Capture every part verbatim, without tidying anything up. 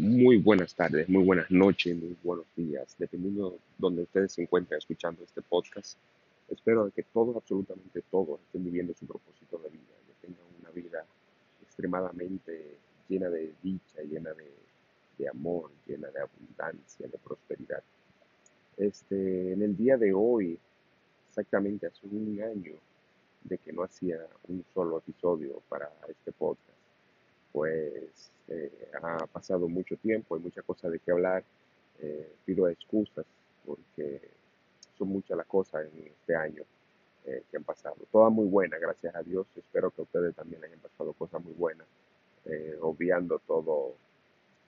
Muy buenas tardes, muy buenas noches, muy buenos días, dependiendo de donde ustedes se encuentren escuchando este podcast. Espero que todos, absolutamente todos, estén viviendo su propósito de vida, que tengan una vida extremadamente llena de dicha, llena de, de amor, llena de abundancia, de prosperidad. Este, en el día de hoy, exactamente hace un año de que no hacía un solo episodio para este podcast. Pues eh, ha pasado mucho tiempo, hay muchas cosas de qué hablar, eh, pido excusas porque son muchas las cosas en este año eh, que han pasado. Todas muy buenas, gracias a Dios, espero que ustedes también hayan pasado cosas muy buenas, eh, obviando todo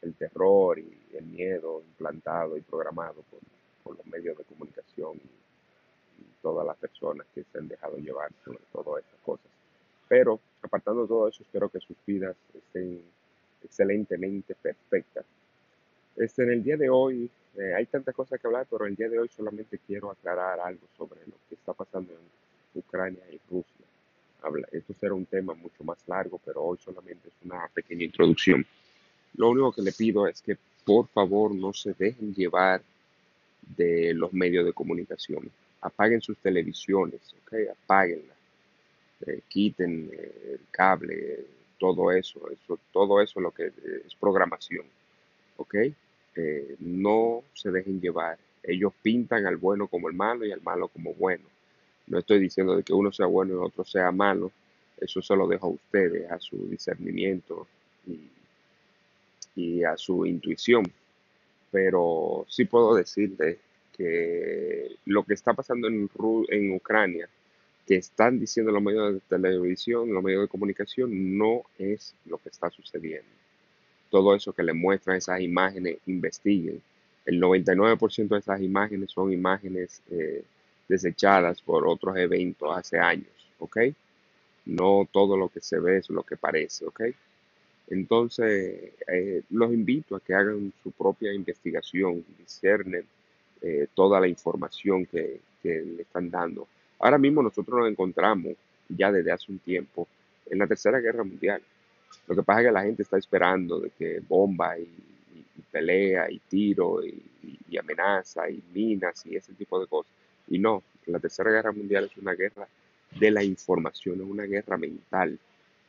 el terror y el miedo implantado y programado por, por los medios de comunicación y, y todas las personas que se han dejado llevar sobre todas estas cosas. Pero apartando todo eso, espero que sus vidas estén excelentemente perfectas. Este, en el día de hoy, eh, hay tantas cosas que hablar, pero el día de hoy solamente quiero aclarar algo sobre lo que está pasando en Ucrania y Rusia. Habla, esto será un tema mucho más largo, pero hoy solamente es una pequeña introducción. Lo único que le pido es que, por favor, no se dejen llevar de los medios de comunicación. Apaguen sus televisiones, ¿okay? Apáguenlas. Eh, quiten eh, el cable, eh, todo eso, eso, todo eso lo que eh, es programación, ¿ok? Eh, no se dejen llevar. Ellos pintan al bueno como el malo y al malo como bueno. No estoy diciendo de que uno sea bueno y otro sea malo. Eso se lo dejo a ustedes, a su discernimiento y, y a su intuición. Pero sí puedo decirles que lo que está pasando en, Ru- en Ucrania, que están diciendo los medios de televisión, los medios de comunicación, no es lo que está sucediendo. Todo eso que les muestran, esas imágenes, investiguen. El noventa y nueve por ciento de esas imágenes son imágenes eh, desechadas por otros eventos hace años, ¿ok? No todo lo que se ve es lo que parece, ¿ok? Entonces, eh, los invito a que hagan su propia investigación, discernen eh, toda la información que, que le están dando. Ahora mismo nosotros nos encontramos, ya desde hace un tiempo, en la Tercera Guerra Mundial. Lo que pasa es que la gente está esperando de que bomba y, y, y pelea y tiro y, y amenaza y minas y ese tipo de cosas. Y no, la Tercera Guerra Mundial es una guerra de la información, es una guerra mental.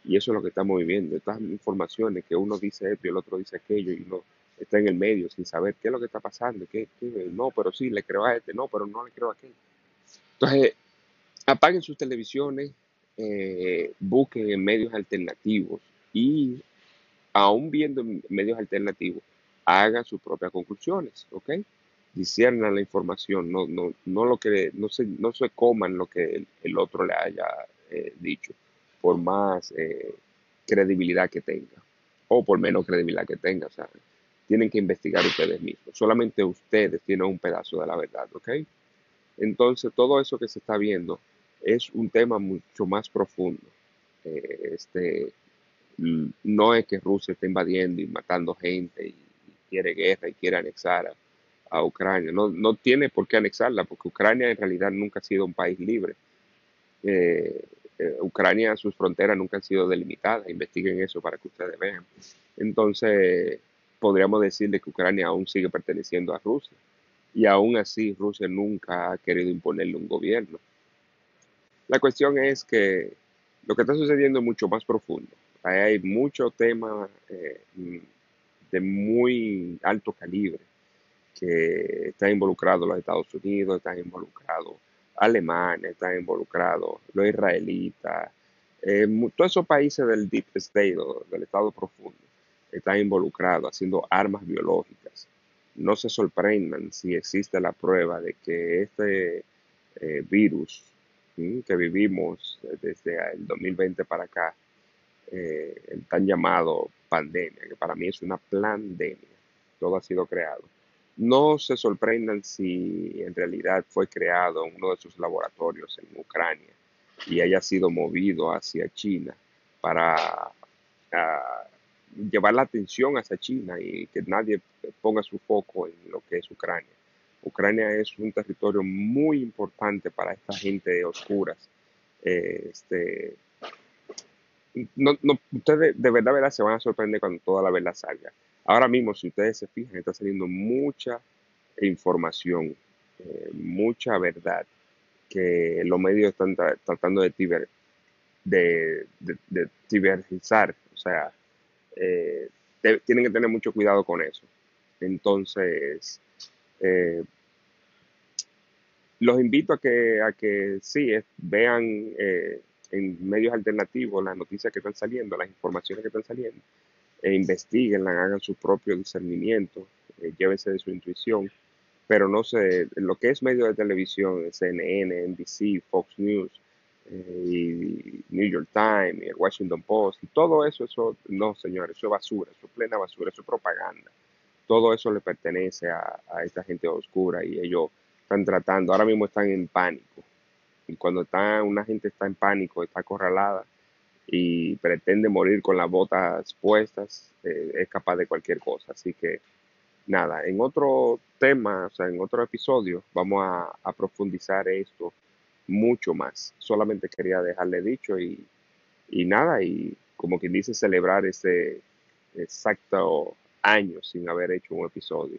Y eso es lo que estamos viviendo. Estas informaciones que uno dice esto y el otro dice aquello y uno está en el medio sin saber qué es lo que está pasando. Qué, qué, no, pero sí, le creo a este. No, pero no le creo a aquel. Entonces, apaguen sus televisiones, eh, busquen en medios alternativos y, aún viendo medios alternativos, hagan sus propias conclusiones, ¿ok? Disciernan la información, no, no, no, lo que, no, se, no se coman lo que el, el otro le haya eh, dicho, por más eh, credibilidad que tenga, o por menos credibilidad que tenga, o sea, tienen que investigar ustedes mismos, solamente ustedes tienen un pedazo de la verdad, ¿ok? Entonces, todo eso que se está viendo es un tema mucho más profundo. Eh, este, no es que Rusia esté invadiendo y matando gente y, y quiere guerra y quiere anexar a, a Ucrania. No, no tiene por qué anexarla, porque Ucrania en realidad nunca ha sido un país libre. Eh, eh, Ucrania, sus fronteras nunca han sido delimitadas. Investiguen eso para que ustedes vean. Entonces, podríamos decirle que Ucrania aún sigue perteneciendo a Rusia. Y aún así, Rusia nunca ha querido imponerle un gobierno. La cuestión es que lo que está sucediendo es mucho más profundo. Ahí hay muchos temas eh, de muy alto calibre que están involucrados los Estados Unidos, están involucrados alemanes, están involucrados los israelitas, eh, todos esos países del Deep State, o del Estado Profundo, están involucrados haciendo armas biológicas. No se sorprendan si existe la prueba de que este eh, virus ¿sí? que vivimos desde el dos mil veinte para acá, eh, el tan llamado pandemia, que para mí es una plandemia, todo ha sido creado. No se sorprendan si en realidad fue creado en uno de sus laboratorios en Ucrania y haya sido movido hacia China para a, llevar la atención hacia China y que nadie ponga su foco en lo que es Ucrania. Ucrania es un territorio muy importante para esta gente de oscuras, eh, este, No, no, ustedes de verdad, verdad se van a sorprender cuando toda la verdad salga. Ahora mismo, si ustedes se fijan, está saliendo mucha información, eh, mucha verdad que los medios están tra tratando de, tiber de, de, de tibergizar. O sea, eh, tienen que tener mucho cuidado con eso. Entonces, eh, los invito a que, a que sí, eh, vean... Eh, en medios alternativos, las noticias que están saliendo, las informaciones que están saliendo, e investiguen, hagan su propio discernimiento, eh, llévense de su intuición, pero no sé, lo que es medios de televisión, C N N, N B C, Fox News, eh, y New York Times, y el Washington Post, y todo eso, eso, no señores, eso es basura, eso es plena basura, eso es propaganda, todo eso le pertenece a, a esta gente oscura y ellos están tratando, ahora mismo están en pánico. Y cuando está, una gente está en pánico, está acorralada y pretende morir con las botas puestas, eh, es capaz de cualquier cosa. Así que, nada, en otro tema, o sea, en otro episodio, vamos a, a profundizar esto mucho más. Solamente quería dejarle dicho y, y nada, y como quien dice, celebrar este exacto año sin haber hecho un episodio.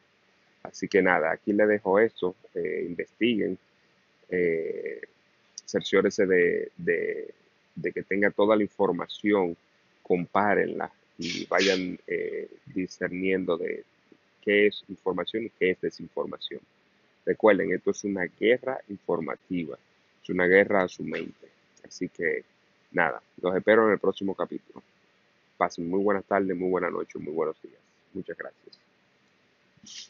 Así que nada, aquí le dejo esto, eh, investiguen. Eh, cerciórese de, de, de que tenga toda la información, compárenla y vayan eh, discerniendo de qué es información y qué es desinformación. Recuerden, esto es una guerra informativa, es una guerra a su mente. Así que nada, los espero en el próximo capítulo. Pasen muy buenas tardes, muy buenas noches, muy buenos días. Muchas gracias.